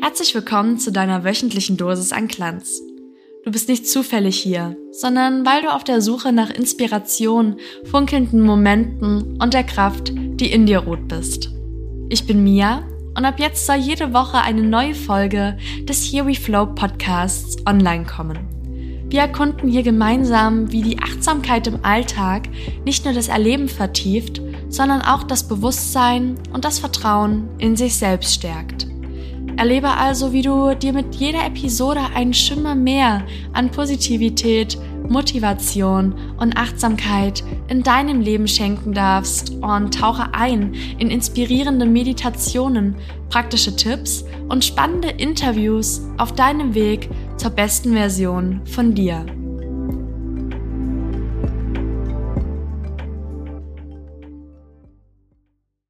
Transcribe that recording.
Herzlich willkommen zu deiner wöchentlichen Dosis an Glanz. Du bist nicht zufällig hier, sondern weil du auf der Suche nach Inspiration, funkelnden Momenten und der Kraft, die in dir ruht, bist. Ich bin Mia und ab jetzt soll jede Woche eine neue Folge des Here We Flow Podcasts online kommen. Wir erkunden hier gemeinsam, wie die Achtsamkeit im Alltag nicht nur das Erleben vertieft, sondern auch das Bewusstsein und das Vertrauen in sich selbst stärkt. Erlebe also, wie du dir mit jeder Episode einen Schimmer mehr an Positivität, Motivation und Achtsamkeit in deinem Leben schenken darfst und tauche ein in inspirierende Meditationen, praktische Tipps und spannende Interviews auf deinem Weg zur besten Version von dir.